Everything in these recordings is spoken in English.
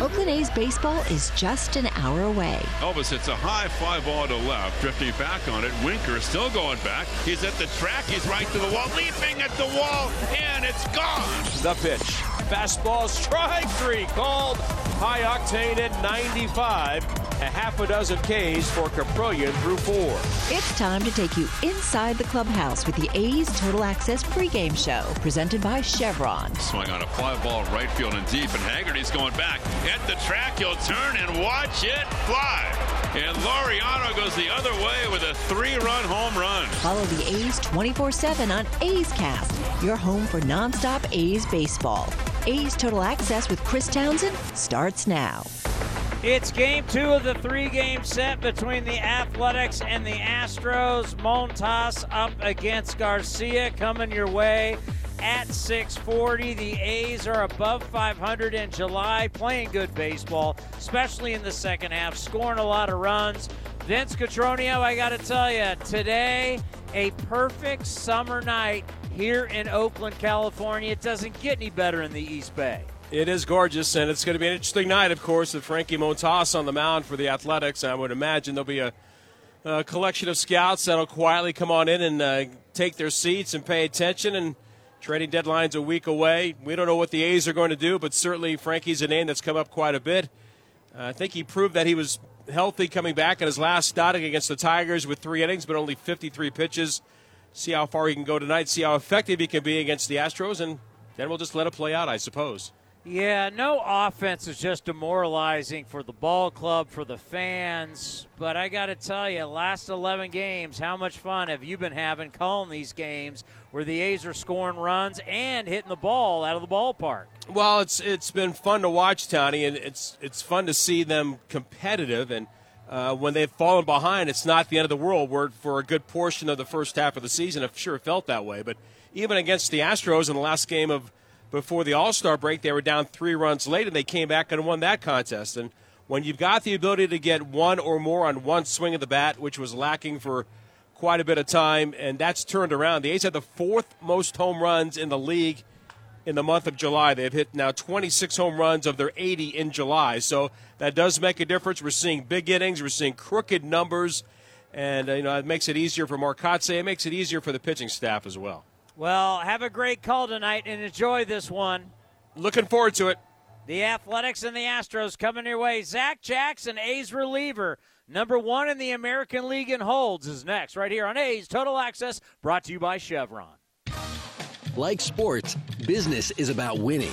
Oakland A's baseball is just an hour away. Elvis hits a high fly ball to left, drifting back on it. Winker still going back. He's at the track. He's right to the wall, leaping at the wall, and it's gone. The pitch. Fastball strike three, called high octane at 95. A half a dozen Ks for Kaproyan through four. It's time to take you inside the clubhouse with the A's Total Access pregame show, presented by Chevron. Swung on a fly ball right field and deep, and Haggerty's going back. At the track, he'll turn and watch it fly. And Laureano goes the other way with a three-run home run. Follow the A's 24/7 on A's Cast, your home for nonstop A's baseball. A's Total Access with Chris Townsend starts now. It's game two of the three-game set between the Athletics and the Astros. Montas up against Garcia, coming your way at 640. The A's are above 500 in July, playing good baseball, especially in the second half, scoring a lot of runs. Vince Cotroneo, I got to tell you, today, a perfect summer night here in Oakland, California. It doesn't get any better in the East Bay. It is gorgeous, and it's going to be an interesting night, of course, with Frankie Montas on the mound for the Athletics. I would imagine there'll be a collection of scouts that'll quietly come on in and take their seats and pay attention. And trading deadline's a week away. We don't know what the A's are going to do, but certainly Frankie's a name that's come up quite a bit. I think he proved that he was healthy coming back in his last outing against the Tigers with 3 innings, but only 53 pitches. See how far he can go tonight, see how effective he can be against the Astros, and then we'll just let it play out, I suppose. Yeah, no offense is just demoralizing for the ball club, for the fans. But I got to tell you, last 11 games, how much fun have you been having calling these games where the A's are scoring runs and hitting the ball out of the ballpark? Well, it's been fun to watch, Tony, and it's fun to see them competitive. And when they've fallen behind, it's not the end of the world. We're for a good portion of the first half of the season, I've sure felt that way. But even against the Astros in the last game of before the All-Star break, they were down 3 runs late, and they came back and won that contest. And when you've got the ability to get one or more on one swing of the bat, which was lacking for quite a bit of time, and that's turned around. The A's had the 4th most home runs in the league in the month of July. They've hit now 26 home runs of their 80 in July. So that does make a difference. We're seeing big innings. We're seeing crooked numbers. And, it makes it easier for Marcotte. It makes it easier for the pitching staff as well. Well, have a great call tonight and enjoy this one. Looking forward to it. The Athletics and the Astros coming your way. Zach Jackson, A's reliever, #1 in the American League in holds, is next right here on A's Total Access, brought to you by Chevron. Like sports, business is about winning.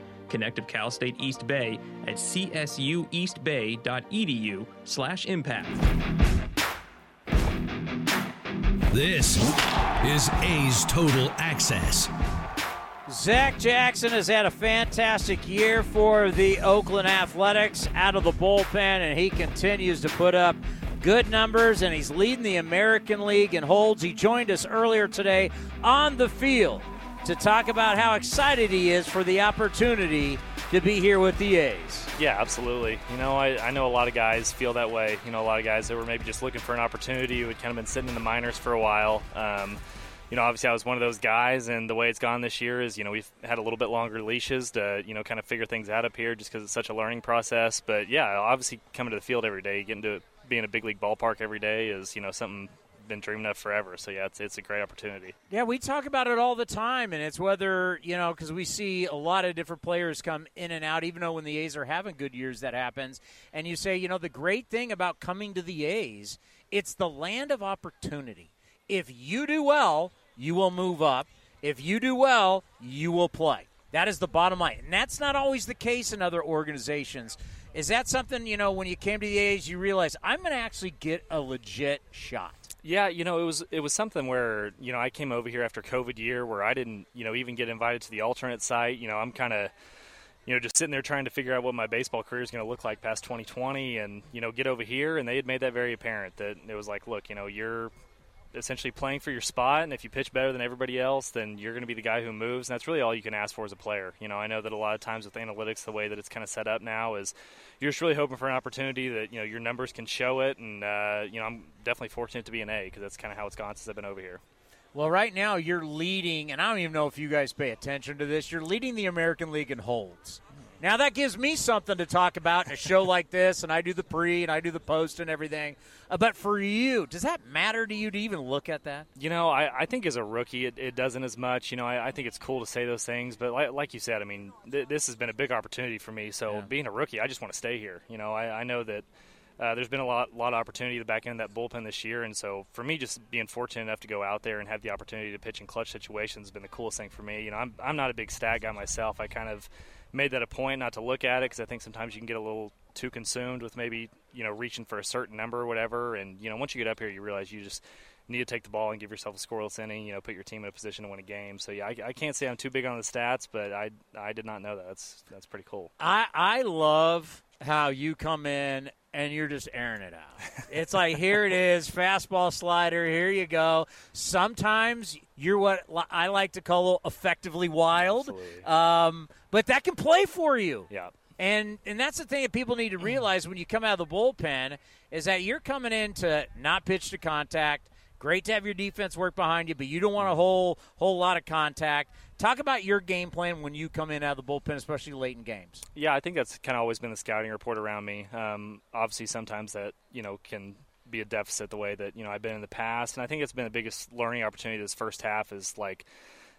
Connect with Cal State East Bay at csueastbay.edu/impact. This is A's Total Access. Zach Jackson has had a fantastic year for the Oakland Athletics out of the bullpen, and he continues to put up good numbers, and he's leading the American League in holds. He joined us earlier today on the field to talk about how excited he is for the opportunity to be here with the A's. Yeah, absolutely. You know, I know a lot of guys feel that way. You know, a lot of guys that were maybe just looking for an opportunity who had kind of been sitting in the minors for a while. You know, obviously I was one of those guys, and the way it's gone this year is, you know, we've had a little bit longer leashes to, you know, kind of figure things out up here just because it's such a learning process. But, yeah, obviously coming to the field every day, getting to be in a big league ballpark every day is, you know, something I've been dreaming of forever. So, yeah, it's a great opportunity. Yeah, we talk about it all the time, and it's whether, you know, because we see a lot of different players come in and out, even though when the A's are having good years that happens. And you say, you know, the great thing about coming to the A's, it's the land of opportunity. If you do well, you will move up. If you do well, you will play. That is the bottom line. And that's not always the case in other organizations. Is that something, you know, when you came to the A's, you realized, I'm going to actually get a legit shot? Yeah, you know, it was something where, you know, I came over here after COVID year where I didn't, you know, even get invited to the alternate site. You know, I'm kind of, you know, just sitting there trying to figure out what my baseball career is going to look like past 2020 and, you know, get over here. And they had made that very apparent that it was like, look, you know, you're essentially playing for your spot, and if you pitch better than everybody else, then you're going to be the guy who moves, and that's really all you can ask for as a player. You know, I know that a lot of times with analytics, the way that it's kind of set up now is you're just really hoping for an opportunity that, you know, your numbers can show it, and, you know, I'm definitely fortunate to be an A because that's kind of how it's gone since I've been over here. Well, right now you're leading, and I don't even know if you guys pay attention to this, you're leading the American League in holds. Now that gives me something to talk about in a show like this, and I do the pre and I do the post and everything. But for you, does that matter to you to even look at that? You know, I think as a rookie it doesn't as much. You know, I think it's cool to say those things, but like you said, I mean, this has been a big opportunity for me. So yeah. Being a rookie, I just want to stay here. You know, I know that there's been a lot of opportunity to back end that bullpen this year, and so for me, just being fortunate enough to go out there and have the opportunity to pitch in clutch situations has been the coolest thing for me. You know, I'm not a big stat guy myself. I kind of made that a point not to look at it because I think sometimes you can get a little too consumed with maybe, you know, reaching for a certain number or whatever. And, you know, once you get up here, you realize you just need to take the ball and give yourself a scoreless inning, you know, put your team in a position to win a game. So, yeah, I can't say I'm too big on the stats, but I did not know that. That's pretty cool. I love how you come in and you're just airing it out. It's like, here it is, fastball slider, here you go. Sometimes you're what I like to call effectively wild, but that can play for you. Yeah. And that's the thing that people need to realize when you come out of the bullpen is that you're coming in to not pitch to contact. Great to have your defense work behind you, but you don't want a whole lot of contact. Talk about your game plan when you come in out of the bullpen, especially late in games. Yeah, I think that's kind of always been the scouting report around me. Obviously, sometimes that, you know, can be a deficit the way that, you know, I've been in the past. And I think it's been the biggest learning opportunity this first half is, like,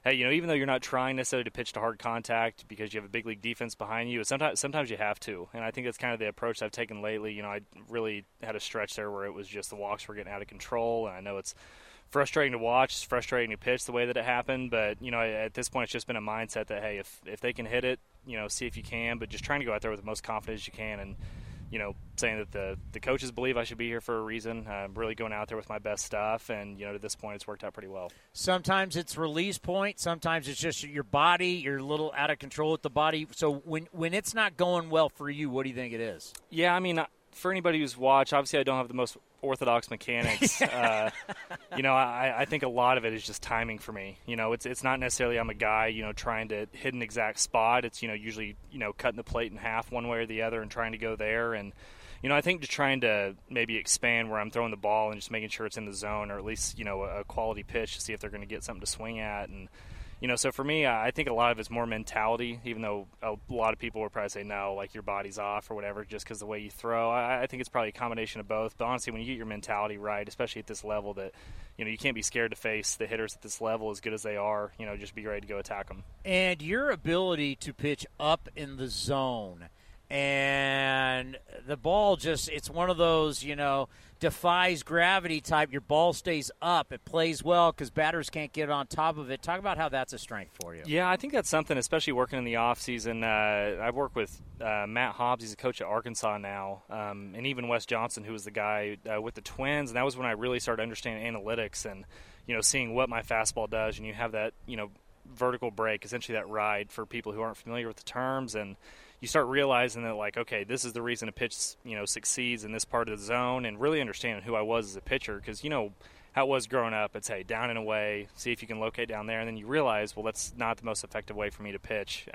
hey, you know, even though you're not trying necessarily to pitch to hard contact because you have a big league defense behind you, sometimes you have to. And I think that's kind of the approach I've taken lately. You know, I really had a stretch there where it was just the walks were getting out of control. And I know it's frustrating to watch, it's frustrating to pitch the way that it happened. But, you know, at this point it's just been a mindset that, hey, if they can hit it, you know, see if you can. But just trying to go out there with the most confidence you can and, you know, saying that the coaches believe I should be here for a reason. I'm really going out there with my best stuff, and, you know, to this point it's worked out pretty well. Sometimes it's release point. Sometimes it's just your body. You're a little out of control with the body. So when it's not going well for you, what do you think it is? Yeah, I mean, for anybody who's watched, obviously I don't have the most orthodox mechanics. I think a lot of it is just timing for me. You know, it's not necessarily I'm a guy, you know, trying to hit an exact spot. It's, you know, usually, you know, cutting the plate in half one way or the other and trying to go there. And, you know, I think just trying to maybe expand where I'm throwing the ball and just making sure it's in the zone, or at least, you know, a quality pitch to see if they're going to get something to swing at. And, you know, so for me, I think a lot of it's more mentality, even though a lot of people would probably say, no, like your body's off or whatever, just because the way you throw. I think it's probably a combination of both. But honestly, when you get your mentality right, especially at this level, that, you know, you can't be scared to face the hitters at this level as good as they are. You know, just be ready to go attack them. And your ability to pitch up in the zone. And the ball just, it's one of those, you know, defies gravity type. Your ball stays up. It plays well because batters can't get on top of it. Talk about how that's a strength for you. Yeah, I think that's something, especially working in the offseason. I've worked with Matt Hobbs. He's a coach at Arkansas now. And even Wes Johnson, who was the guy with the Twins. And that was when I really started understanding analytics and, you know, seeing what my fastball does. And you have that, you know, vertical break, essentially that ride for people who aren't familiar with the terms. And you start realizing that, like, okay, this is the reason a pitch, you know, succeeds in this part of the zone, and really understanding who I was as a pitcher, because, you know, how it was growing up, it's, hey, down and away, see if you can locate down there, and then you realize, well, that's not the most effective way for me to pitch.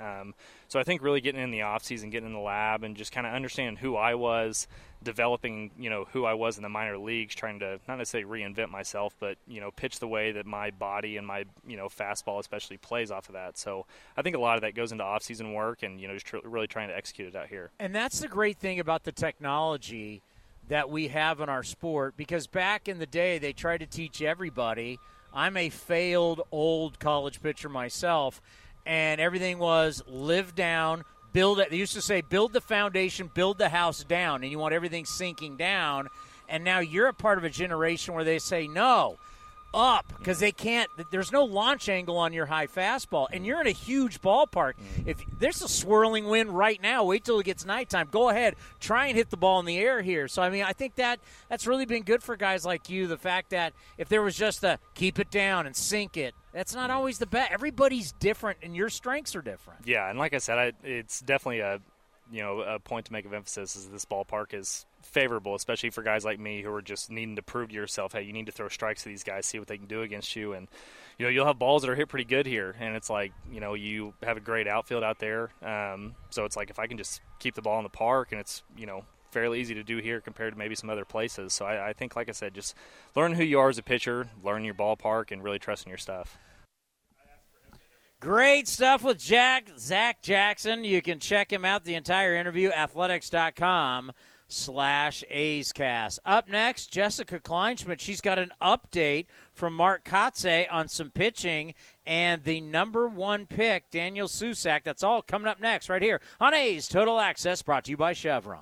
So I think really getting in the offseason, getting in the lab, and just kind of understanding who I was, developing, you know, who I was in the minor leagues, trying to not necessarily reinvent myself, but, you know, pitch the way that my body and my, you know, fastball especially plays off of that. So I think a lot of that goes into offseason work and, you know, just really trying to execute it out here. And that's the great thing about the technology that we have in our sport, because back in the day they tried to teach everybody. I'm a failed old college pitcher myself, and everything was live down, build it. They used to say build the foundation, build the house down, and you want everything sinking down. And now you're a part of a generation where they say no, up, because they can't, there's no launch angle on your high fastball, and you're in a huge ballpark. If there's a swirling wind right now, wait till it gets nighttime, go ahead, try and hit the ball in the air here. So I mean, I think that's really been good for guys like you, the fact that if there was just a keep it down and sink it, that's not always the best. Everybody's different, and your strengths are different. Yeah, and like I said, it's definitely a, you know, a point to make of emphasis is this ballpark is favorable, especially for guys like me who are just needing to prove to yourself, hey, you need to throw strikes to these guys, see what they can do against you. And, you know, you'll have balls that are hit pretty good here, and it's like, you know, you have a great outfield out there. So it's like, if I can just keep the ball in the park, and it's, you know, fairly easy to do here compared to maybe some other places. So I think, like I said, just learn who you are as a pitcher, learn your ballpark, and really trust in your stuff. Great stuff with Zach Jackson. You can check him out, the entire interview, athletics.com/A's Cast. Up next, Jessica Kleinschmidt. She's got an update from Mark Kotze on some pitching and the number one pick, Daniel Susac. That's all coming up next right here on A's Total Access, brought to you by Chevron.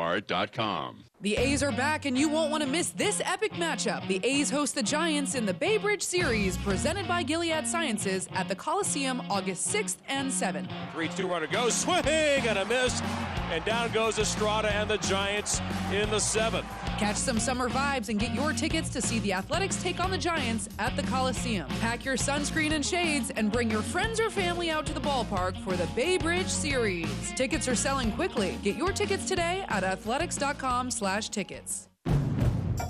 The A's are back, and you won't want to miss this epic matchup. The A's host the Giants in the Bay Bridge Series, presented by Gilead Sciences, at the Coliseum August 6th and 7th. 3-2 runner goes, swing and a miss, and down goes Estrada and the Giants in the 7th. Catch some summer vibes and get your tickets to see the Athletics take on the Giants at the Coliseum. Pack your sunscreen and shades and bring your friends or family out to the ballpark for the Bay Bridge Series. Tickets are selling quickly. Get your tickets today at athletics.com/tickets.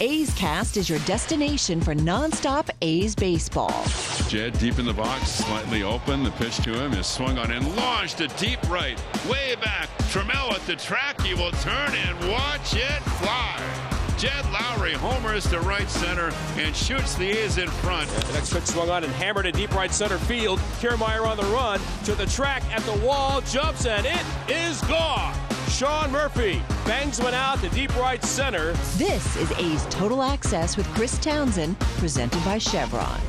A's Cast is your destination for nonstop A's baseball. Jed deep in the box, slightly open. The pitch to him is swung on and launched to deep right, way back. Trammell at the track. He will turn and watch it fly. Jed Lowry homers to right center and shoots the A's in front. The next pitch swung on and hammered to deep right center field. Kiermaier on the run to the track at the wall, jumps, and it is gone. Sean Murphy bangs one out to deep right center. This is A's Total Access with Chris Townsend, presented by Chevron.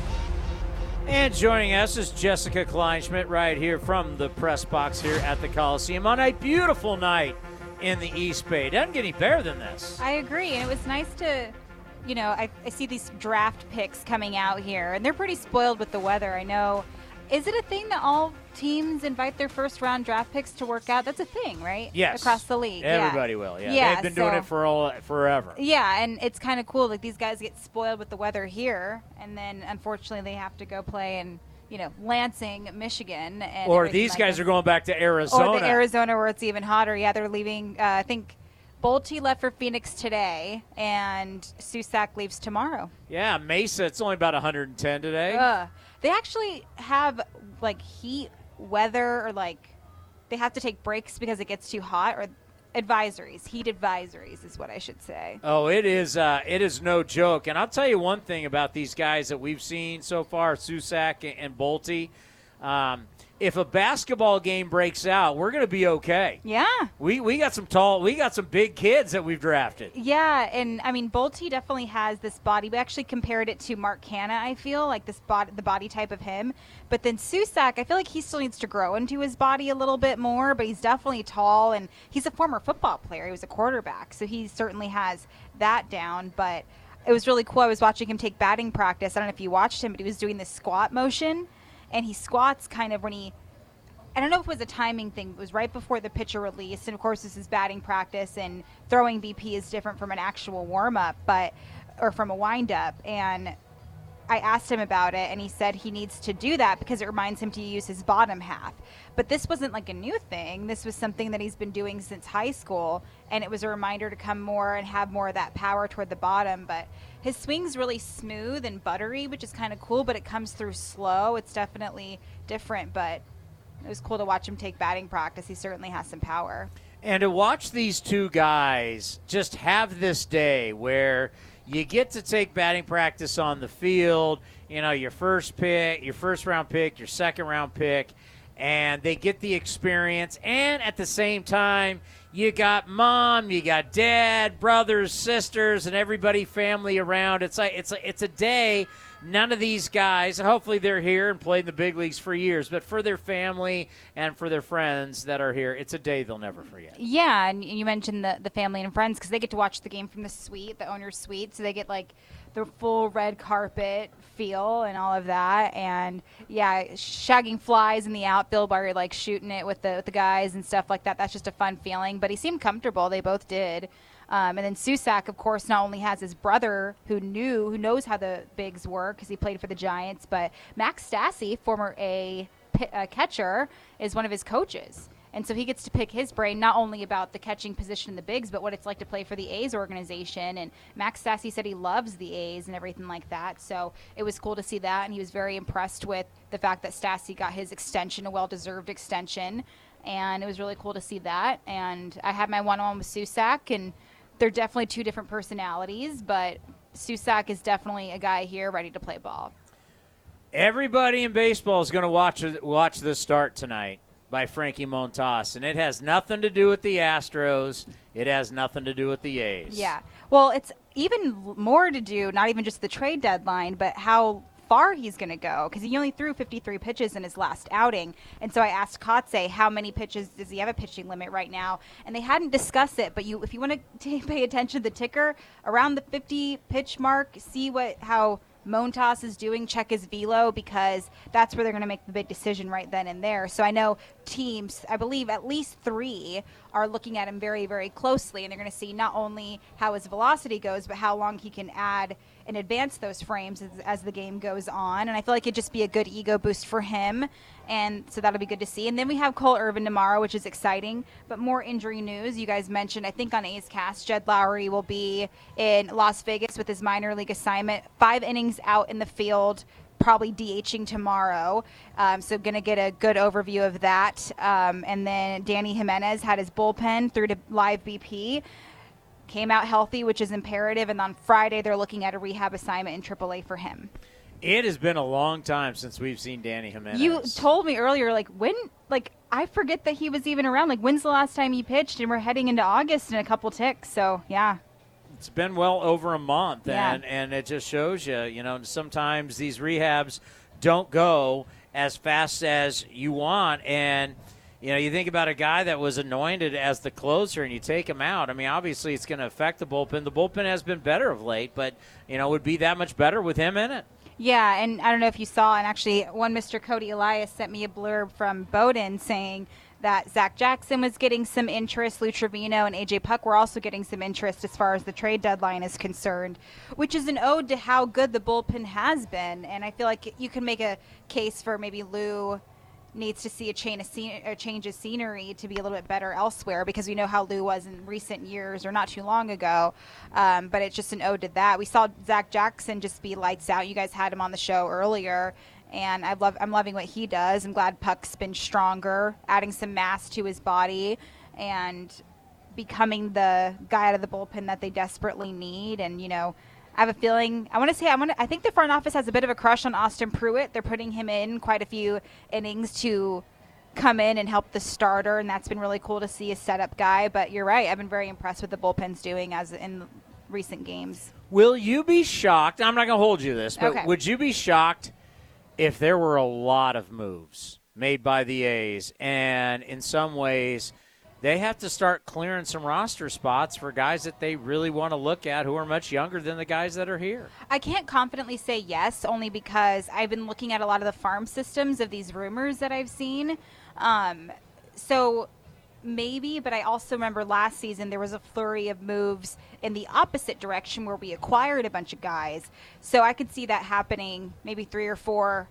And joining us is Jessica Kleinschmidt right here from the press box here at the Coliseum on a beautiful night in the East Bay. It doesn't get any better than this. I agree. And it was nice to, you know, I see these draft picks coming out here, and they're pretty spoiled with the weather, I know. Is it a thing that all teams invite their first-round draft picks to work out? That's a thing, right? Yes. Across the league. Everybody will, yeah. They've been doing it forever. Yeah, and it's kind of cool. Like, these guys get spoiled with the weather here, and then, unfortunately, they have to go play in, you know, Lansing, Michigan. And or these like guys are going back to Arizona. Or Arizona where it's even hotter. Yeah, they're leaving, I think, Bolte left for Phoenix today, and Susak leaves tomorrow. Yeah, Mesa, it's only about 110 today. They actually have, like, heat, weather, or, like, they have to take breaks because it gets too hot, or advisories, heat advisories is what I should say. Oh, it is no joke. And I'll tell you one thing about these guys that we've seen so far, Susak and Bolte. If a basketball game breaks out, we're going to be okay. Yeah. We got some big kids that we've drafted. Yeah, and I mean Bolte definitely has this body. We actually compared it to Mark Canha, I feel, like this the body type of him. But then Susak, I feel like he still needs to grow into his body a little bit more, but he's definitely tall, and he's a former football player. He was a quarterback, so he certainly has that down, but it was really cool. I was watching him take batting practice. I don't know if you watched him, but he was doing this squat motion. And he squats kind of when he – I don't know if it was a timing thing. It was right before the pitcher release. And, of course, this is batting practice, and throwing BP is different from an actual warm-up or from a wind-up. And I asked him about it, and he said he needs to do that because it reminds him to use his bottom half. But this wasn't like a new thing. This was something that he's been doing since high school, and it was a reminder to come more and have more of that power toward the bottom. But his swing's really smooth and buttery, which is kind of cool, but it comes through slow. It's definitely different, but it was cool to watch him take batting practice. He certainly has some power. And to watch these two guys just have this day where – you get to take batting practice on the field, you know, your first pick, your first round pick, your second round pick, and they get the experience. And at the same time, you got mom, you got dad, brothers, sisters, and everybody, family around. It's a day. None of these guys, hopefully they're here and played in the big leagues for years, but for their family and for their friends that are here, it's a day they'll never forget. Yeah, and you mentioned the family and friends because they get to watch the game from the suite, the owner's suite, so they get like the full red carpet feel and all of that. And, yeah, shagging flies in the outfield while you're, like, shooting it with the guys and stuff like that. That's just a fun feeling. But he seemed comfortable. They both did. And then Susak, of course, not only has his brother who knows how the bigs work because he played for the Giants, but Max Stassi, former a catcher, is one of his coaches. And so he gets to pick his brain not only about the catching position in the bigs, but what it's like to play for the A's organization. And Max Stassi said he loves the A's and everything like that. So it was cool to see that. And he was very impressed with the fact that Stassi got his extension, a well-deserved extension. And it was really cool to see that. And I had my one-on-one with Susak, and they're definitely two different personalities. But Susak is definitely a guy here ready to play ball. Everybody in baseball is going to watch this start tonight by Frankie Montas, and it has nothing to do with the Astros. It has nothing to do with the A's. Yeah. Well, it's even more to do, not even just the trade deadline, but how far he's going to go, because he only threw 53 pitches in his last outing. And so I asked Kotze, how many pitches does he have a pitching limit right now? And they hadn't discussed it, but if you want to pay attention to the ticker, around the 50-pitch mark, see how – Montas is doing, check his velo, because that's where they're going to make the big decision right then and there. So I know teams, I believe at least 3 are looking at him very, very closely, and they're going to see not only how his velocity goes, but how long he can add and advance those frames as the game goes on. And I feel like it'd just be a good ego boost for him, and so that'll be good to see. And then we have Cole Irvin tomorrow, which is exciting, but more injury news. You guys mentioned, I think on A's Cast, Jed Lowry will be in Las Vegas with his minor league assignment, 5 innings out in the field, probably DHing tomorrow. So going to get a good overview of that. And then Danny Jimenez had his bullpen through to live BP. Came out healthy, which is imperative, and on Friday they're looking at a rehab assignment in AAA for him. It has been a long time since we've seen Danny Jimenez. You told me earlier, I forget that he was even around. When's the last time he pitched? And we're heading into August in a couple ticks, so yeah. It's been well over a month, and it just shows you, sometimes these rehabs don't go as fast as you want, and you think about a guy that was anointed as the closer and you take him out. I mean, obviously it's going to affect the bullpen. The bullpen has been better of late, but, would be that much better with him in it. Yeah, and I don't know if you saw, and actually one Mr. Cody Elias sent me a blurb from Bowden saying that Zach Jackson was getting some interest. Lou Trevino and A.J. Puck were also getting some interest as far as the trade deadline is concerned, which is an ode to how good the bullpen has been. And I feel like you can make a case for maybe Lou needs to see a change of scenery to be a little bit better elsewhere, because we know how Lou was in recent years or not too long ago. But it's just an ode to that. We saw Zach Jackson just be lights out. You guys had him on the show earlier, and I'm loving what he does. I'm glad Puck's been stronger, adding some mass to his body and becoming the guy out of the bullpen that they desperately need. And, I have a feeling, I think the front office has a bit of a crush on Austin Pruitt. They're putting him in quite a few innings to come in and help the starter, and that's been really cool to see, a setup guy. But you're right, I've been very impressed with the bullpen's doing as in recent games. Will you be shocked? I'm not going to hold you this, but okay. Would you be shocked if there were a lot of moves made by the A's, and in some ways they have to start clearing some roster spots for guys that they really want to look at who are much younger than the guys that are here? I can't confidently say yes, only because I've been looking at a lot of the farm systems of these rumors that I've seen. So maybe, but I also remember last season there was a flurry of moves in the opposite direction where we acquired a bunch of guys. So I could see that happening, maybe 3 or 4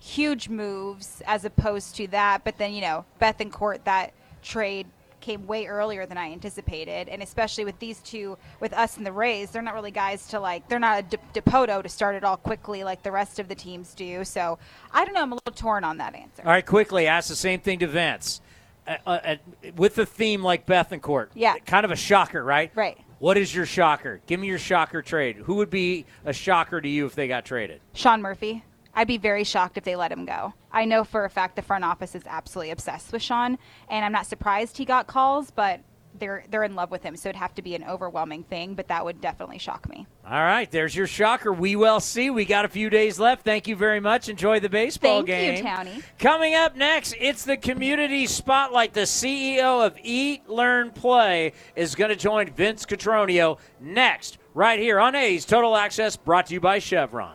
huge moves as opposed to that. But then, Bethancourt, that trade came way earlier than I anticipated, and especially with these two, with us and the Rays, they're not really guys to they're not a DePoto to start it all quickly like the rest of the teams do. So I don't know, I'm a little torn on that answer. All right, quickly ask the same thing to Vince with the theme like Bethancourt. Yeah, kind of a shocker, right? What is your shocker? Give me your shocker trade. Who would be a shocker to you if they got traded? Sean Murphy. I'd be very shocked if they let him go. I know for a fact the front office is absolutely obsessed with Sean, and I'm not surprised he got calls, but they're in love with him, so it'd have to be an overwhelming thing, but that would definitely shock me. All right, there's your shocker. We will see. We got a few days left. Thank you very much. Enjoy the baseball game. Thank you, Townie. Coming up next, it's the Community Spotlight. The CEO of Eat, Learn, Play is going to join Vince Cotroneo next, right here on A's Total Access, brought to you by Chevron.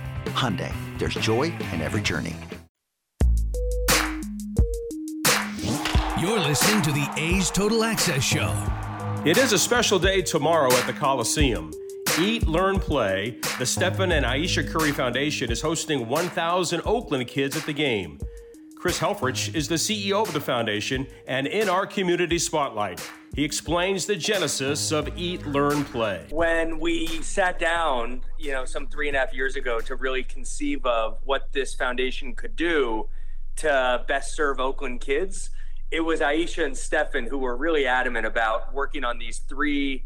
Hyundai, there's joy in every journey. You're listening to the A's Total Access Show. It is a special day tomorrow at the Coliseum. Eat, Learn, Play. The Stephen and Aisha Curry Foundation is hosting 1,000 Oakland kids at the game. Chris Helfrich is the CEO of the foundation and in our community spotlight. He explains the genesis of Eat, Learn, Play. When we sat down, some 3.5 years ago to really conceive of what this foundation could do to best serve Oakland kids, it was Aisha and Stefan who were really adamant about working on these three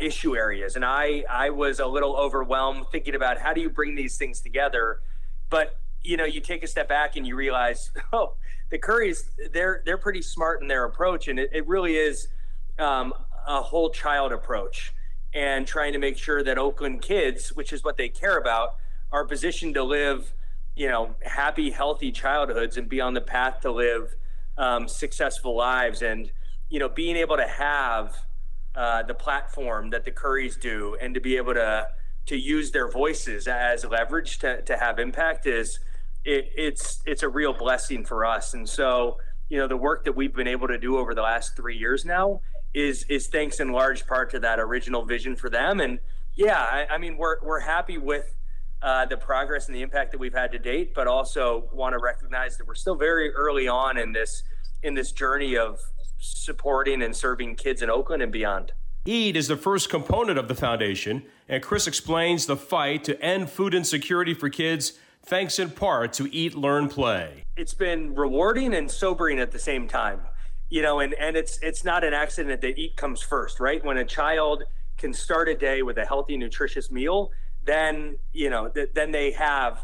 issue areas. And I was a little overwhelmed thinking about how do you bring these things together? But, you take a step back and you realize, the Currys, they're pretty smart in their approach. And it really is a whole child approach and trying to make sure that Oakland kids, which is what they care about, are positioned to live, happy, healthy childhoods and be on the path to live successful lives. And being able to have the platform that the Currys do and to be able to use their voices as leverage to have impact it's a real blessing for us. And so the work that we've been able to do over the last 3 years now is thanks in large part to that original vision for them. And I mean we're happy with the progress and the impact that we've had to date, but also want to recognize that we're still very early on in this journey of supporting and serving kids in Oakland and beyond. EAT is the first component of the foundation, and Chris explains the fight to end food insecurity for kids, thanks in part to Eat, Learn, Play. It's been rewarding and sobering at the same time, and it's not an accident that EAT comes first, right? When a child can start a day with a healthy, nutritious meal, then they have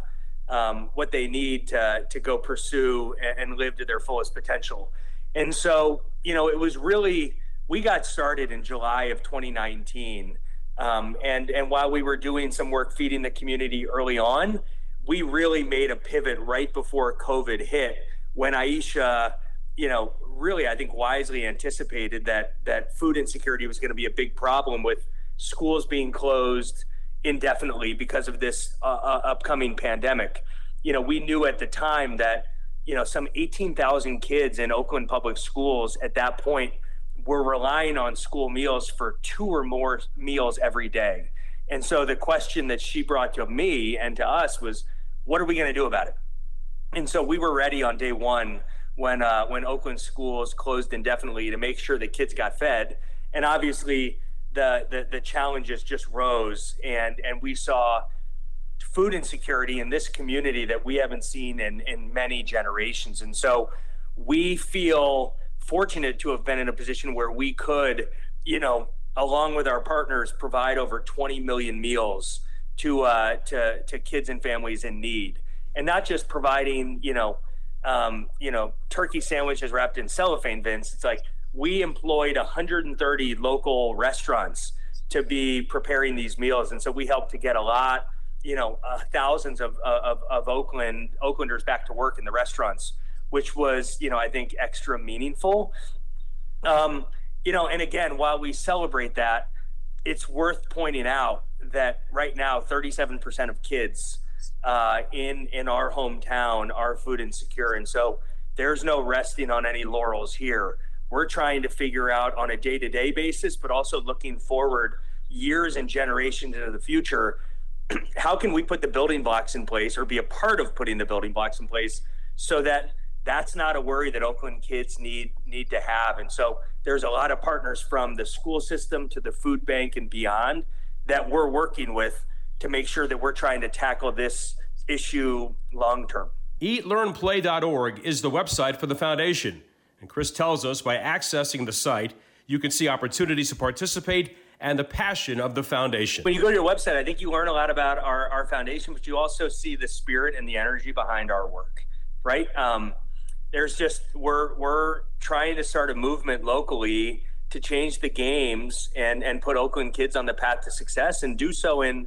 what they need to go pursue and live to their fullest potential. And so, it was really, we got started in July of 2019. And while we were doing some work feeding the community early on, we really made a pivot right before COVID hit, when Aisha, really, I think wisely anticipated that food insecurity was going to be a big problem with schools being closed indefinitely because of this upcoming pandemic. We knew at the time that some 18,000 kids in Oakland public schools at that point were relying on school meals for 2 or more meals every day. And so the question that she brought to me and to us was, what are we going to do about it? And so we were ready on day one when Oakland schools closed indefinitely to make sure that kids got fed. And obviously the challenges just rose, and we saw food insecurity in this community that we haven't seen in many generations. And so we feel fortunate to have been in a position where we could, along with our partners, provide over 20 million meals to kids and families in need. And not just providing, turkey sandwiches wrapped in cellophane, Vince. It's like, we employed 130 local restaurants to be preparing these meals. And so we helped to get a lot, thousands of Oaklanders back to work in the restaurants, which was, I think, extra meaningful. you know, and again, while we celebrate that, it's worth pointing out that right now, 37% of kids in our hometown are food insecure. And so there's no resting on any laurels here. We're trying to figure out on a day-to-day basis, but also looking forward years and generations into the future, how can we put the building blocks in place or be a part of putting the building blocks in place so that that's not a worry that Oakland kids need to have. And so there's a lot of partners from the school system to the food bank and beyond that we're working with to make sure that we're trying to tackle this issue long-term. EatLearnPlay.org is the website for the foundation. And Chris tells us by accessing the site, you can see opportunities to participate and the passion of the foundation. When you go to your website, I think you learn a lot about our foundation, but you also see the spirit and the energy behind our work, right? There's just, we're trying to start a movement locally to change the games and put Oakland kids on the path to success and do so in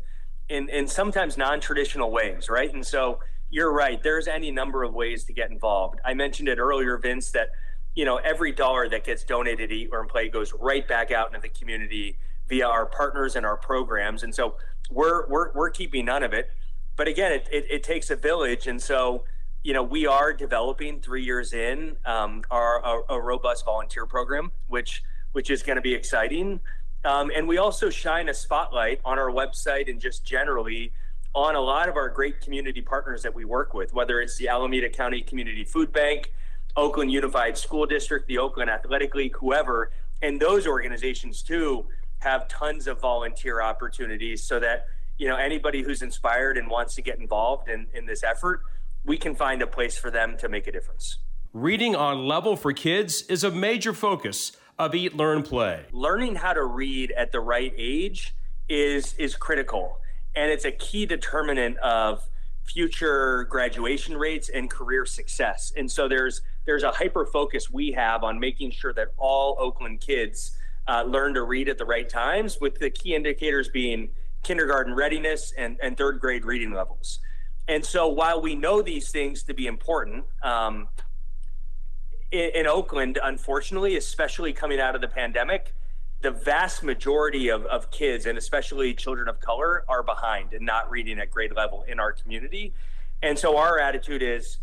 sometimes non-traditional ways, right? And so you're right, there's any number of ways to get involved. I mentioned it earlier, Vince, that, you know, every dollar that gets donated to Eat, Learn, Play goes right back out into the community via our partners and our programs. And so we're keeping none of it. But again, it takes a village. And so, you know, we are developing 3 years in our robust volunteer program, which is going to be exciting. And we also shine a spotlight on our website and just generally on a lot of our great community partners that we work with, whether it's the Alameda County Community Food Bank, Oakland Unified School District, the Oakland Athletic League, whoever. And those organizations too have tons of volunteer opportunities so that, you know, anybody who's inspired and wants to get involved in this effort, we can find a place for them to make a difference. Reading on level for kids is a major focus of Eat, Learn, Play. Learning how to read at the right age is critical. And it's a key determinant of future graduation rates and career success. And so there's a hyper focus we have on making sure that all Oakland kids learn to read at the right times, with the key indicators being kindergarten readiness and third grade reading levels. And so while we know these things to be important, in Oakland, unfortunately, especially coming out of the pandemic, the vast majority of kids, and especially children of color, are behind and not reading at grade level in our community. And so our attitude is,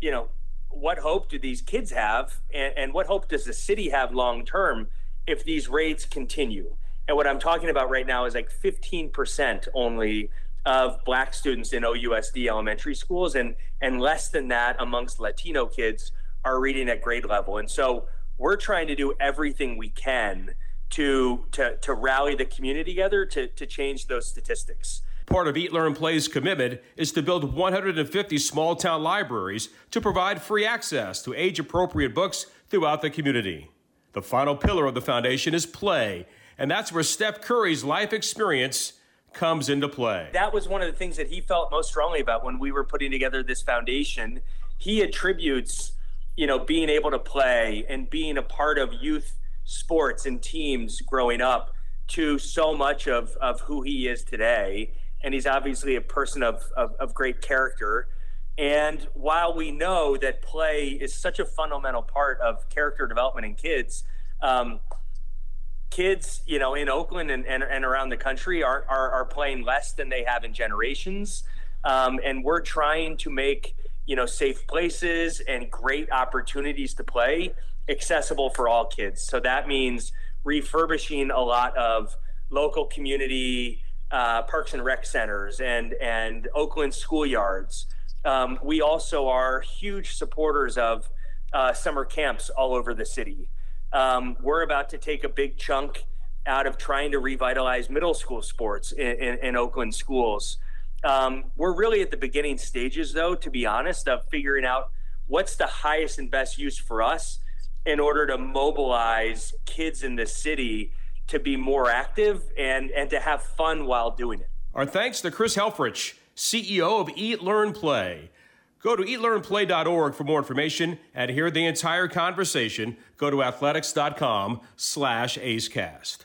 you know, what hope do these kids have? And what hope does the city have long term if these rates continue? And what I'm talking about right now is like 15% only of Black students in OUSD elementary schools, and less than that amongst Latino kids are reading at grade level. And so we're trying to do everything we can to rally the community together to change those statistics. Part of Eat, Learn, Play's commitment is to build 150 small-town libraries to provide free access to age-appropriate books throughout the community. The final pillar of the foundation is play, and that's where Steph Curry's life experience comes into play. That was one of the things that he felt most strongly about when we were putting together this foundation. He attributes, you know, being able to play and being a part of youth sports and teams growing up to so much of who he is today. And he's obviously a person of great character. And while we know that play is such a fundamental part of character development in kids, kids, you know, in Oakland and around the country are playing less than they have in generations. And we're trying to make, you know, safe places and great opportunities to play accessible for all kids. So that means refurbishing a lot of local community parks and rec centers and Oakland schoolyards. We also are huge supporters of summer camps all over the city. We're about to take a big chunk out of trying to revitalize middle school sports in Oakland schools. We're really at the beginning stages, though, to be honest, of figuring out what's the highest and best use for us in order to mobilize kids in the city to be more active and to have fun while doing it. Our thanks to Chris Helfrich, CEO of Eat, Learn, Play. Go to eatlearnplay.org for more information and hear the entire conversation. Go to athletics.com/AceCast.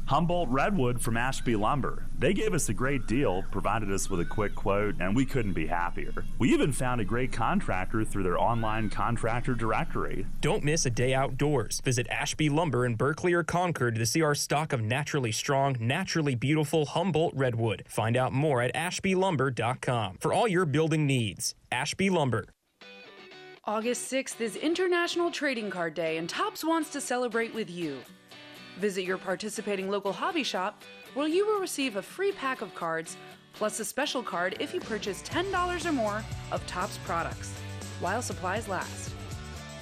Humboldt Redwood from Ashby Lumber. They gave us a great deal, provided us with a quick quote, and we couldn't be happier. We even found a great contractor through their online contractor directory. Don't miss a day outdoors. Visit Ashby Lumber in Berkeley or Concord to see our stock of naturally strong, naturally beautiful Humboldt Redwood. Find out more at ashbylumber.com for all your building needs. Ashby Lumber. August 6th is International Trading Card Day, and Topps wants to celebrate with you. Visit your participating local hobby shop, where you will receive a free pack of cards, plus a special card if you purchase $10 or more of Topps products, while supplies last.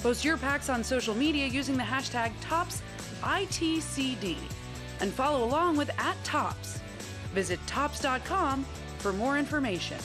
Post your packs on social media using the hashtag ToppsITCD, and follow along with @Topps. Visit Topps.com for more information.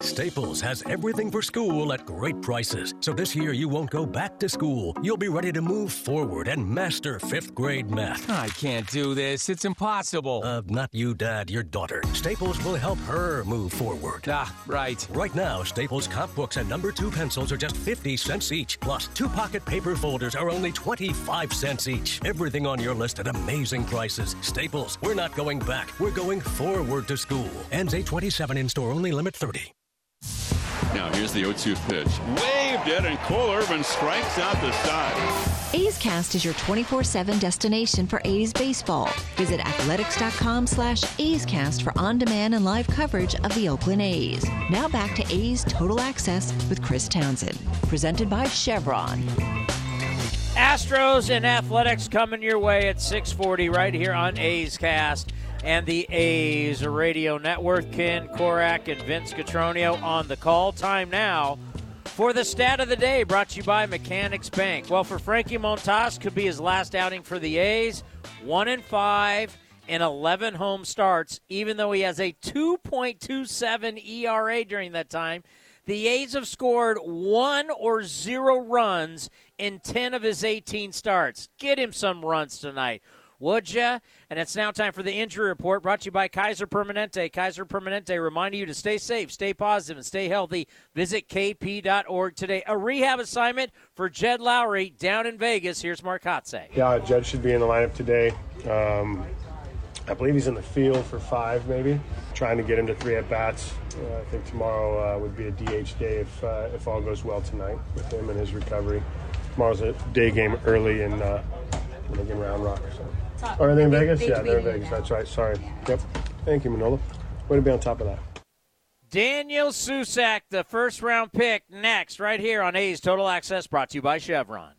Staples has everything for school at great prices. So this year you won't go back to school. You'll be ready to move forward and master fifth grade math. I can't do this. It's impossible. Not you, Dad. Your daughter. Staples will help her move forward. Ah, right. Right now, Staples comp books and #2 pencils are just 50 cents each. Plus, 2 pocket paper folders are only 25 cents each. Everything on your list at amazing prices. Staples. We're not going back. We're going forward to school. Ends 8/27 in store only. Limit 30. Now here's the 0-2 pitch. Waved it, and Cole Irvin strikes out the side. A's Cast is your 24/7 destination for A's baseball. Visit athletics.com/A's Cast for on-demand and live coverage of the Oakland A's. Now back to A's Total Access with Chris Townsend, presented by Chevron. Astros and Athletics coming your way at 6:40 right here on A's Cast and the A's Radio Network. Ken Korach and Vince Cotroneo on the call. Time now for the stat of the day, brought to you by Mechanics Bank. Well, for Frankie Montas, could be his last outing for the A's. 1-5 in 11 home starts, even though he has a 2.27 ERA during that time. The A's have scored 1 or 0 runs in 10 of his 18 starts. Get him some runs tonight, would ya? And it's now time for the injury report, brought to you by Kaiser Permanente. Kaiser Permanente reminding you to stay safe, stay positive, and stay healthy. Visit kp.org today. A rehab assignment for Jed Lowry down in Vegas. Here's Mark Kotze. Yeah, Jed should be in the lineup today. I believe he's in the field for 5, maybe. Trying to get him to 3 at-bats. I think tomorrow would be a DH day if all goes well tonight with him and his recovery. Tomorrow's a day game early in round rock or something. Are they in Vegas? Yeah, they're in Vegas. That's right. Sorry. Yep. Thank you, Manolo. Way to be on top of that. Daniel Susac, the first-round pick, next right here on A's Total Access, brought to you by Chevron.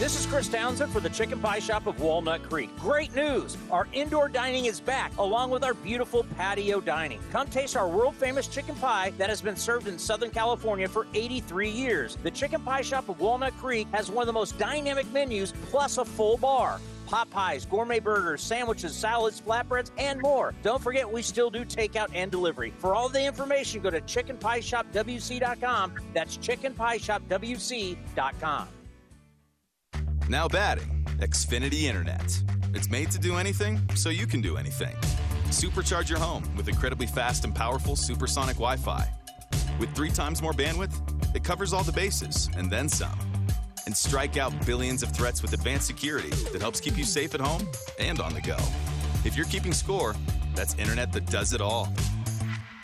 This is Chris Townsend for the Chicken Pie Shop of Walnut Creek. Great news! Our indoor dining is back, along with our beautiful patio dining. Come taste our world-famous chicken pie that has been served in Southern California for 83 years. The Chicken Pie Shop of Walnut Creek has one of the most dynamic menus, plus a full bar. Hot pies, gourmet burgers, sandwiches, salads, flatbreads, and more. Don't forget, we still do takeout and delivery. For all the information, go to chickenpieshopwc.com. That's chickenpieshopwc.com. Now batting, Xfinity Internet. It's made to do anything, so you can do anything. Supercharge your home with incredibly fast and powerful supersonic Wi-Fi. With 3 times more bandwidth, it covers all the bases and then some. And strike out billions of threats with advanced security that helps keep you safe at home and on the go. If you're keeping score, that's internet that does it all.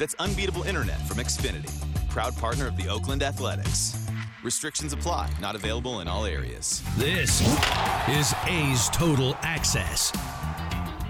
That's unbeatable internet from Xfinity, proud partner of the Oakland Athletics. Restrictions apply. Not available in all areas. This is A's Total Access.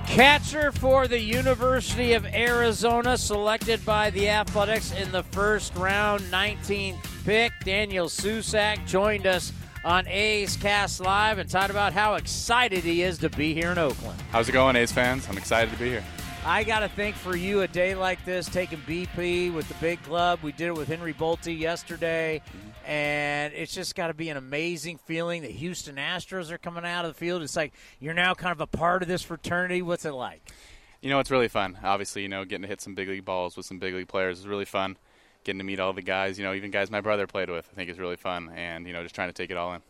Catcher for the University of Arizona, selected by the Athletics in the first round, 19th pick. Daniel Susac joined us on A's Cast Live and talked about how excited he is to be here in Oakland. How's it going, A's fans? I'm excited to be here. I got to think for you a day like this, taking BP with the big club. We did it with Henry Bolte yesterday, and it's just got to be an amazing feeling. The Houston Astros are coming out of the field. It's like you're now kind of a part of this fraternity. What's it like? You know, it's really fun. Obviously, you know, getting to hit some big league balls with some big league players is really fun. Getting to meet all the guys, you know, even guys my brother played with, I think is really fun. And, you know, just trying to take it all in.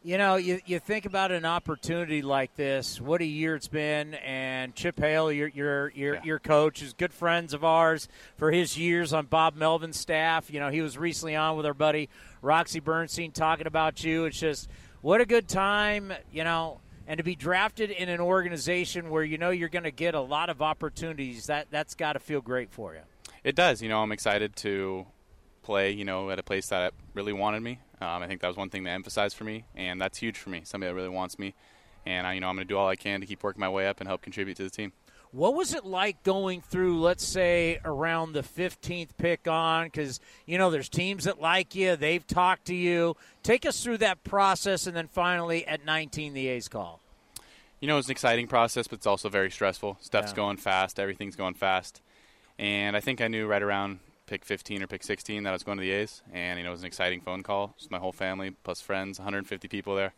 You know, you think about an opportunity like this, what a year it's been, and Chip Hale, your coach, is good friends of ours for his years on Bob Melvin's staff. You know, he was recently on with our buddy Roxy Bernstein talking about you. It's just, what a good time, you know, and to be drafted in an organization where you know you're going to get a lot of opportunities, that's got to feel great for you. It does. You know, I'm excited to play, you know, at a place that really wanted me. I think that was one thing they emphasized for me, and that's huge for me, somebody that really wants me. And, you know, I'm going to do all I can to keep working my way up and help contribute to the team. What was it like going through, let's say, around the 15th pick on? Because, you know, there's teams that like you. They've talked to you. Take us through that process, and then finally at 19, the A's call. You know, it's an exciting process, but it's also very stressful. Stuff's going fast. Everything's going fast. And I think I knew right around pick 15 or pick 16 that I was going to the A's, and you know it was an exciting phone call. Just my whole family plus friends, 150 people there,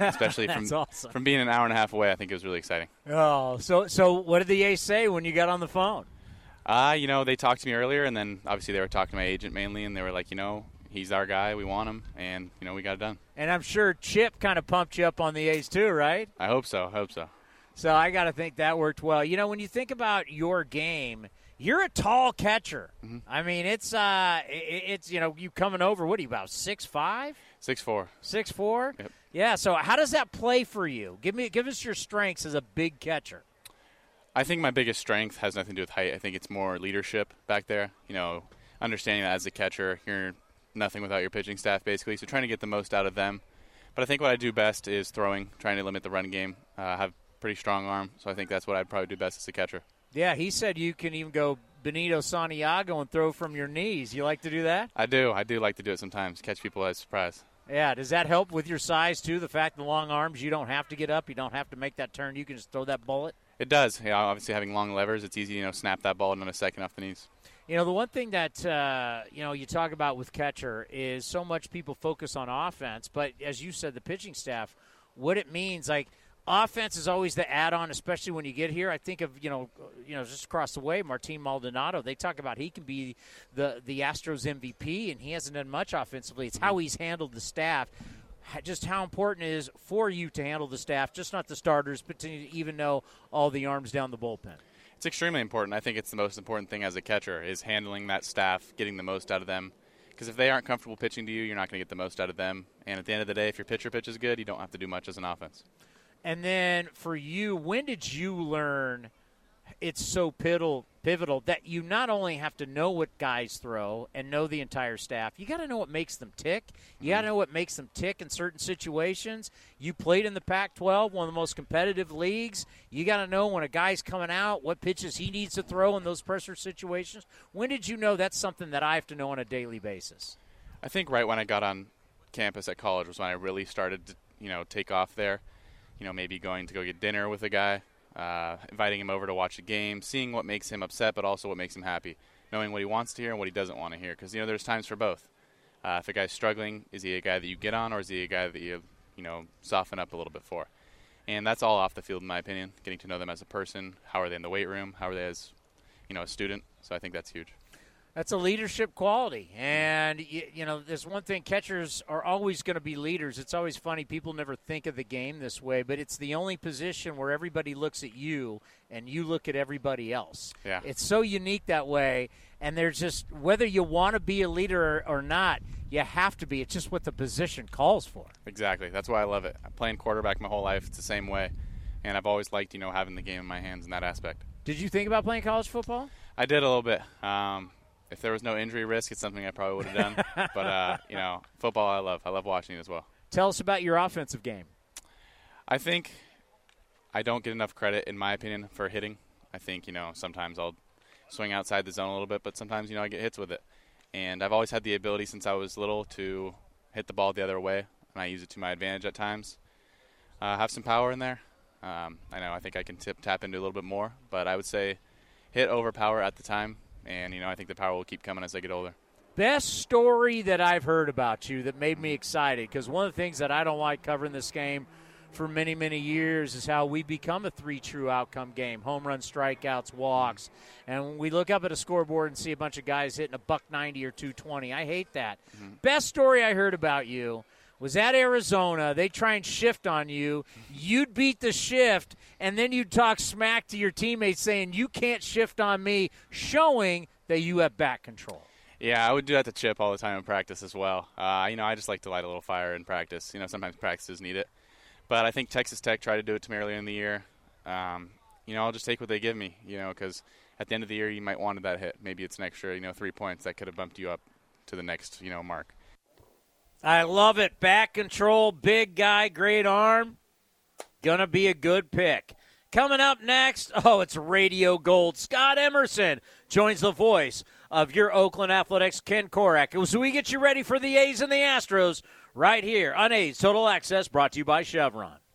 especially from being an hour and a half away. I think it was really exciting. Oh, so what did the A's say when you got on the phone? You know, they talked to me earlier, and then obviously they were talking to my agent mainly, and they were like, you know, he's our guy, we want him, and you know we got it done. And I'm sure Chip kind of pumped you up on the A's too, right? I hope so. So I got to think that worked well. You know, when you think about your game, you're a tall catcher. Mm-hmm. I mean, it's you know, you coming over, what are you, about 6'5"? 6'4". 6'4"? Yep. Yeah, so how does that play for you? Give us your strengths as a big catcher. I think my biggest strength has nothing to do with height. I think it's more leadership back there. You know, understanding that as a catcher, you're nothing without your pitching staff, basically. So trying to get the most out of them. But I think what I do best is throwing, trying to limit the run game. I have a pretty strong arm, so I think that's what I'd probably do best as a catcher. Yeah, he said you can even go Benito Santiago and throw from your knees. You like to do that? I do. I do like to do it sometimes, catch people by surprise. Yeah, does that help with your size, too, the fact the long arms, you don't have to get up, you don't have to make that turn, you can just throw that bullet? It does. Yeah, obviously, having long levers, it's easy to snap that ball in a second off the knees. You know, the one thing that, you know, you talk about with catcher is so much people focus on offense, but as you said, the pitching staff, what it means, like, offense is always the add-on, especially when you get here. I think of, you know, just across the way, Martin Maldonado. They talk about he can be the Astros MVP, and he hasn't done much offensively. It's how he's handled the staff, just how important it is for you to handle the staff, just not the starters, but to even know all the arms down the bullpen. It's extremely important. I think it's the most important thing as a catcher is handling that staff, getting the most out of them. Because if they aren't comfortable pitching to you, you're not going to get the most out of them. And at the end of the day, if your pitcher pitches good, you don't have to do much as an offense. And then for you, when did you learn it's so pivotal that you not only have to know what guys throw and know the entire staff, you got to know what makes them tick. You got to know what makes them tick in certain situations. You played in the Pac-12, one of the most competitive leagues. You got to know when a guy's coming out, what pitches he needs to throw in those pressure situations. When did you know that's something that I have to know on a daily basis? I think right when I got on campus at college was when I really started to, you know, take off there. You know, maybe going to go get dinner with a guy, inviting him over to watch a game, seeing what makes him upset but also what makes him happy, knowing what he wants to hear and what he doesn't want to hear. Because, you know, there's times for both. If a guy's struggling, is he a guy that you get on or is he a guy that you, you know, soften up a little bit for? And that's all off the field, in my opinion, getting to know them as a person. How are they in the weight room? How are they as, you know, a student? So I think that's huge. That's a leadership quality. And, you know, there's one thing. Catchers are always going to be leaders. It's always funny. People never think of the game this way, but it's the only position where everybody looks at you and you look at everybody else. Yeah. It's so unique that way. And there's just whether you want to be a leader or not, you have to be. It's just what the position calls for. Exactly. That's why I love it. I'm playing quarterback my whole life. It's the same way. And I've always liked, you know, having the game in my hands in that aspect. Did you think about playing college football? I did a little bit. If there was no injury risk, it's something I probably would have done. But, you know, football I love. I love watching it as well. Tell us about your offensive game. I think I don't get enough credit, in my opinion, for hitting. I think, you know, sometimes I'll swing outside the zone a little bit, but sometimes, you know, I get hits with it. And I've always had the ability since I was little to hit the ball the other way, and I use it to my advantage at times. I have some power in there. I know I think I can tap into a little bit more, but I would say hit over power at the time. And, you know, I think the power will keep coming as they get older. Best story that I've heard about you that made me excited, because one of the things that I don't like covering this game for many, many years is how we become a three true outcome game, home run, strikeouts, walks. And when we look up at a scoreboard and see a bunch of guys hitting a .190 or .220, I hate that. Mm-hmm. Best story I heard about you was at Arizona. They try and shift on you. You'd beat the shift, and then you'd talk smack to your teammates saying, you can't shift on me, showing that you have bat control. Yeah, I would do that to Chip all the time in practice as well. You know, I just like to light a little fire in practice. You know, sometimes practices need it. But I think Texas Tech tried to do it to me earlier in the year. You know, I'll just take what they give me, you know, because at the end of the year you might want that hit. Maybe it's an extra, you know, 3 points that could have bumped you up to the next, you know, mark. I love it. Back control, big guy, great arm. Going to be a good pick. Coming up next, oh, it's Radio Gold. Scott Emerson joins the voice of your Oakland Athletics, Ken Korach. So we get you ready for the A's and the Astros right here on A's Total Access, brought to you by Chevron.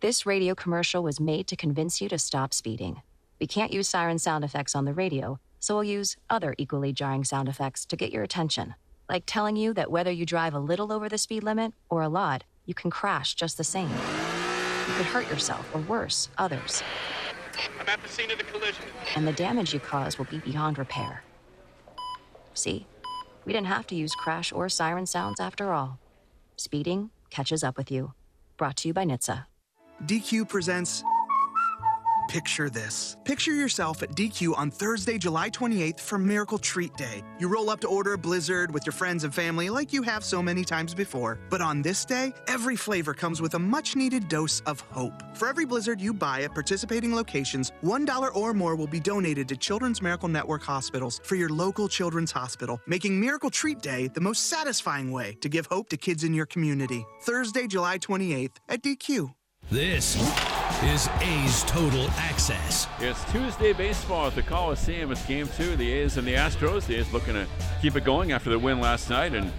This radio commercial was made to convince you to stop speeding. We can't use siren sound effects on the radio, so we'll use other equally jarring sound effects to get your attention, like telling you that whether you drive a little over the speed limit or a lot, you can crash just the same. You could hurt yourself, or worse, others. I'm at the scene of the collision. And the damage you cause will be beyond repair. See? We didn't have to use crash or siren sounds after all. Speeding catches up with you. Brought to you by NHTSA. DQ presents Picture This. Picture yourself at DQ on Thursday, July 28th for Miracle Treat Day. You roll up to order a blizzard with your friends and family like you have so many times before. But on this day, every flavor comes with a much-needed dose of hope. For every blizzard you buy at participating locations, $1 or more will be donated to Children's Miracle Network hospitals for your local children's hospital, making Miracle Treat Day the most satisfying way to give hope to kids in your community. Thursday, July 28th at DQ. This is A's Total Access. It's Tuesday baseball at the Coliseum. It's Game 2, the A's and the Astros. The A's looking to keep it going after the win last night. And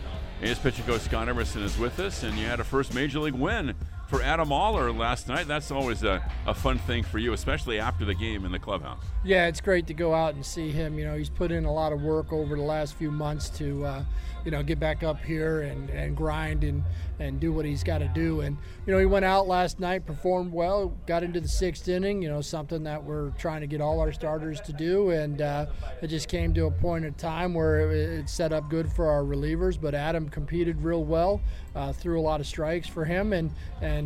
A's pitcher coach Scott Emerson is with us. And you had a first Major League win for Adam Aller last night. That's always a fun thing for you, especially after the game in the clubhouse. Yeah, it's great to go out and see him. You know, he's put in a lot of work over the last few months to, you know, get back up here and grind and do what he's got to do. And, you know, he went out last night, performed well, got into the sixth inning, you know, something that we're trying to get all our starters to do. And it just came to a point in time where it set up good for our relievers. But Adam competed real well, threw a lot of strikes for him, and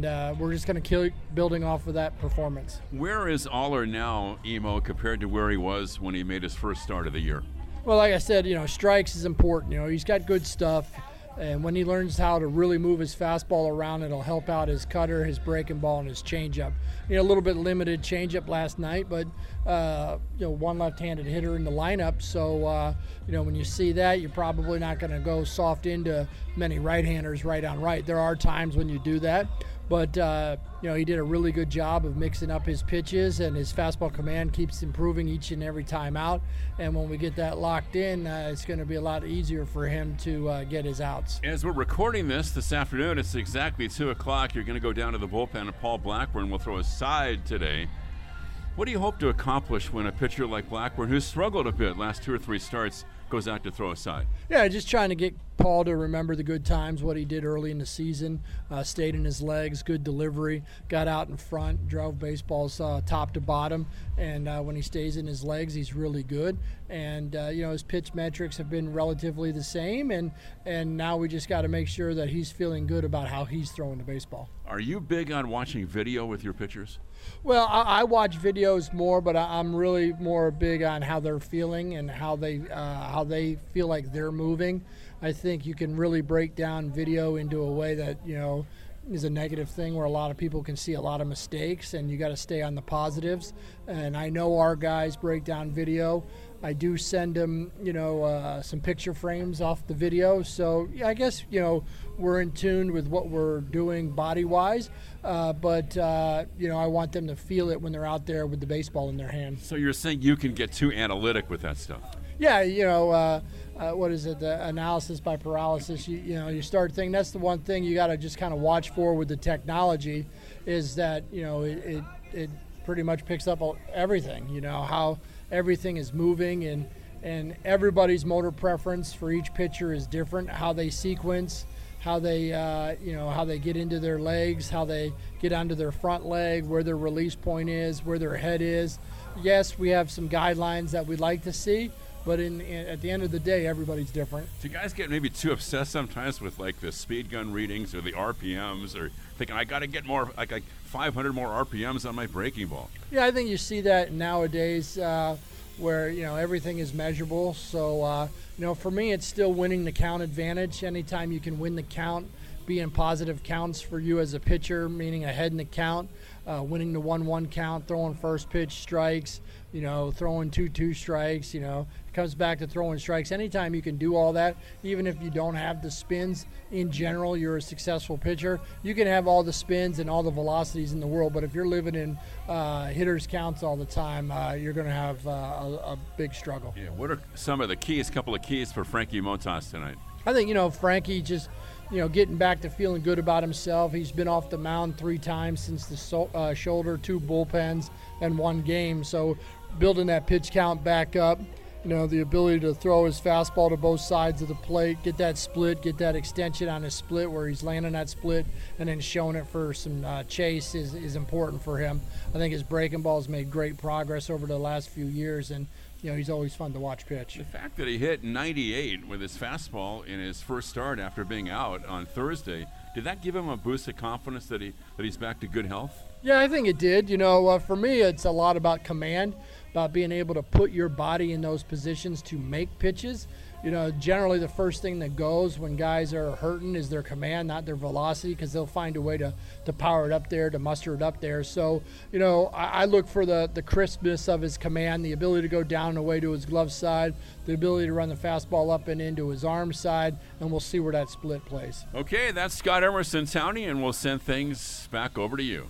and we're just going to keep building off of that performance. Where is Aller now, Emo, compared to where he was when he made his first start of the year? Well, like I said, you know, strikes is important. You know, he's got good stuff, and when he learns how to really move his fastball around, it'll help out his cutter, his breaking ball, and his changeup. You know, a little bit limited changeup last night, but you know, one left-handed hitter in the lineup, so you know, when you see that, you're probably not going to go soft into many right-handers right on right. There are times when you do that, but you know, he did a really good job of mixing up his pitches, and his fastball command keeps improving each and every time out. And when we get that locked in, it's going to be a lot easier for him to get his outs. As we're recording this afternoon, it's exactly 2 o'clock. You're going to go down to the bullpen, and Paul Blackburn will throw a side today. What do you hope to accomplish when a pitcher like Blackburn, who's struggled a bit last 2 or 3 starts, goes out to throw a side? Yeah, just trying to get Paul to remember the good times, what he did early in the season, stayed in his legs, good delivery, got out in front, drove baseballs top to bottom, and when he stays in his legs, he's really good. And you know, his pitch metrics have been relatively the same, and now we just got to make sure that he's feeling good about how he's throwing the baseball. Are you big on watching video with your pitchers? Well, I watch videos more, but I'm really more big on how they're feeling and how they feel like they're moving. I think you can really break down video into a way that, you know, is a negative thing where a lot of people can see a lot of mistakes, and you got to stay on the positives. And I know our guys break down video. I do send them, you know, some picture frames off the video. So yeah, I guess, you know, we're in tune with what we're doing body-wise. But you know, I want them to feel it when they're out there with the baseball in their hand. So you're saying you can get too analytic with that stuff? Yeah, you know, what is it, the analysis by paralysis, you know, you start thinking. That's the one thing you got to just kind of watch for with the technology, is that, you know, it pretty much picks up everything, you know, how everything is moving, and everybody's motor preference for each pitcher is different, how they sequence, how they, you know, how they get into their legs, how they get onto their front leg, where their release point is, where their head is. Yes, we have some guidelines that we'd like to see, but at the end of the day, everybody's different. Do you guys get maybe too obsessed sometimes with, like, the speed gun readings or the RPMs, or thinking, I got to get more, like 500 more RPMs on my breaking ball? Yeah, I think you see that nowadays where, you know, everything is measurable. So, you know, for me, it's still winning the count advantage. Anytime you can win the count, be in positive counts for you as a pitcher, meaning ahead in the count, winning the 1-1 count, throwing first pitch strikes, you know, throwing 2-2 strikes, you know, it comes back to throwing strikes. Anytime you can do all that, even if you don't have the spins in general, you're a successful pitcher. You can have all the spins and all the velocities in the world, but if you're living in hitters' counts all the time, you're going to have a big struggle. Yeah, what are some of the keys, couple of keys for Frankie Montas tonight? I think, you know, Frankie just, you know, getting back to feeling good about himself. He's been off the mound 3 times since the shoulder, 2 bullpens, and 1 game. So building that pitch count back up, you know, the ability to throw his fastball to both sides of the plate, get that split, get that extension on his split where he's landing that split and then showing it for some chase is important for him. I think his breaking ball has made great progress over the last few years, and, you know, he's always fun to watch pitch. The fact that he hit 98 with his fastball in his first start after being out on Thursday, did that give him a boost of confidence that he's back to good health? Yeah, I think it did. You know, for me, it's a lot about command, about being able to put your body in those positions to make pitches. You know, generally the first thing that goes when guys are hurting is their command, not their velocity, because they'll find a way to power it up there, to muster it up there. So, you know, I look for the crispness of his command, the ability to go down and away to his glove side, the ability to run the fastball up and into his arm side, and we'll see where that split plays. Okay, that's Scott Emerson Towney, and we'll send things back over to you.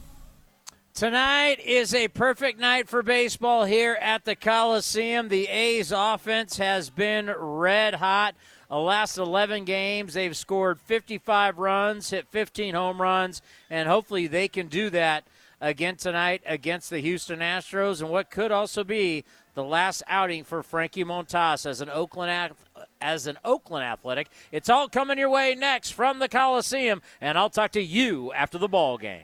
Tonight is a perfect night for baseball here at the Coliseum. The A's offense has been red hot. The last 11 games, they've scored 55 runs, hit 15 home runs, and hopefully they can do that again tonight against the Houston Astros, and what could also be the last outing for Frankie Montas as an Oakland Athletic. It's all coming your way next from the Coliseum, and I'll talk to you after the ball game.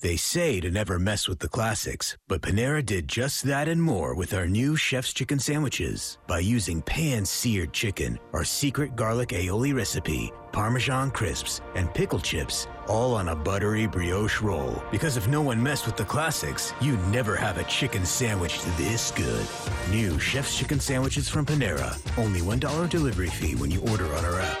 They say to never mess with the classics, but Panera did just that and more with our new Chef's Chicken Sandwiches. By using pan-seared chicken, our secret garlic aioli recipe, Parmesan crisps, and pickle chips, all on a buttery brioche roll. Because if no one messed with the classics, you'd never have a chicken sandwich this good. New Chef's Chicken Sandwiches from Panera. Only $1 delivery fee when you order on our app.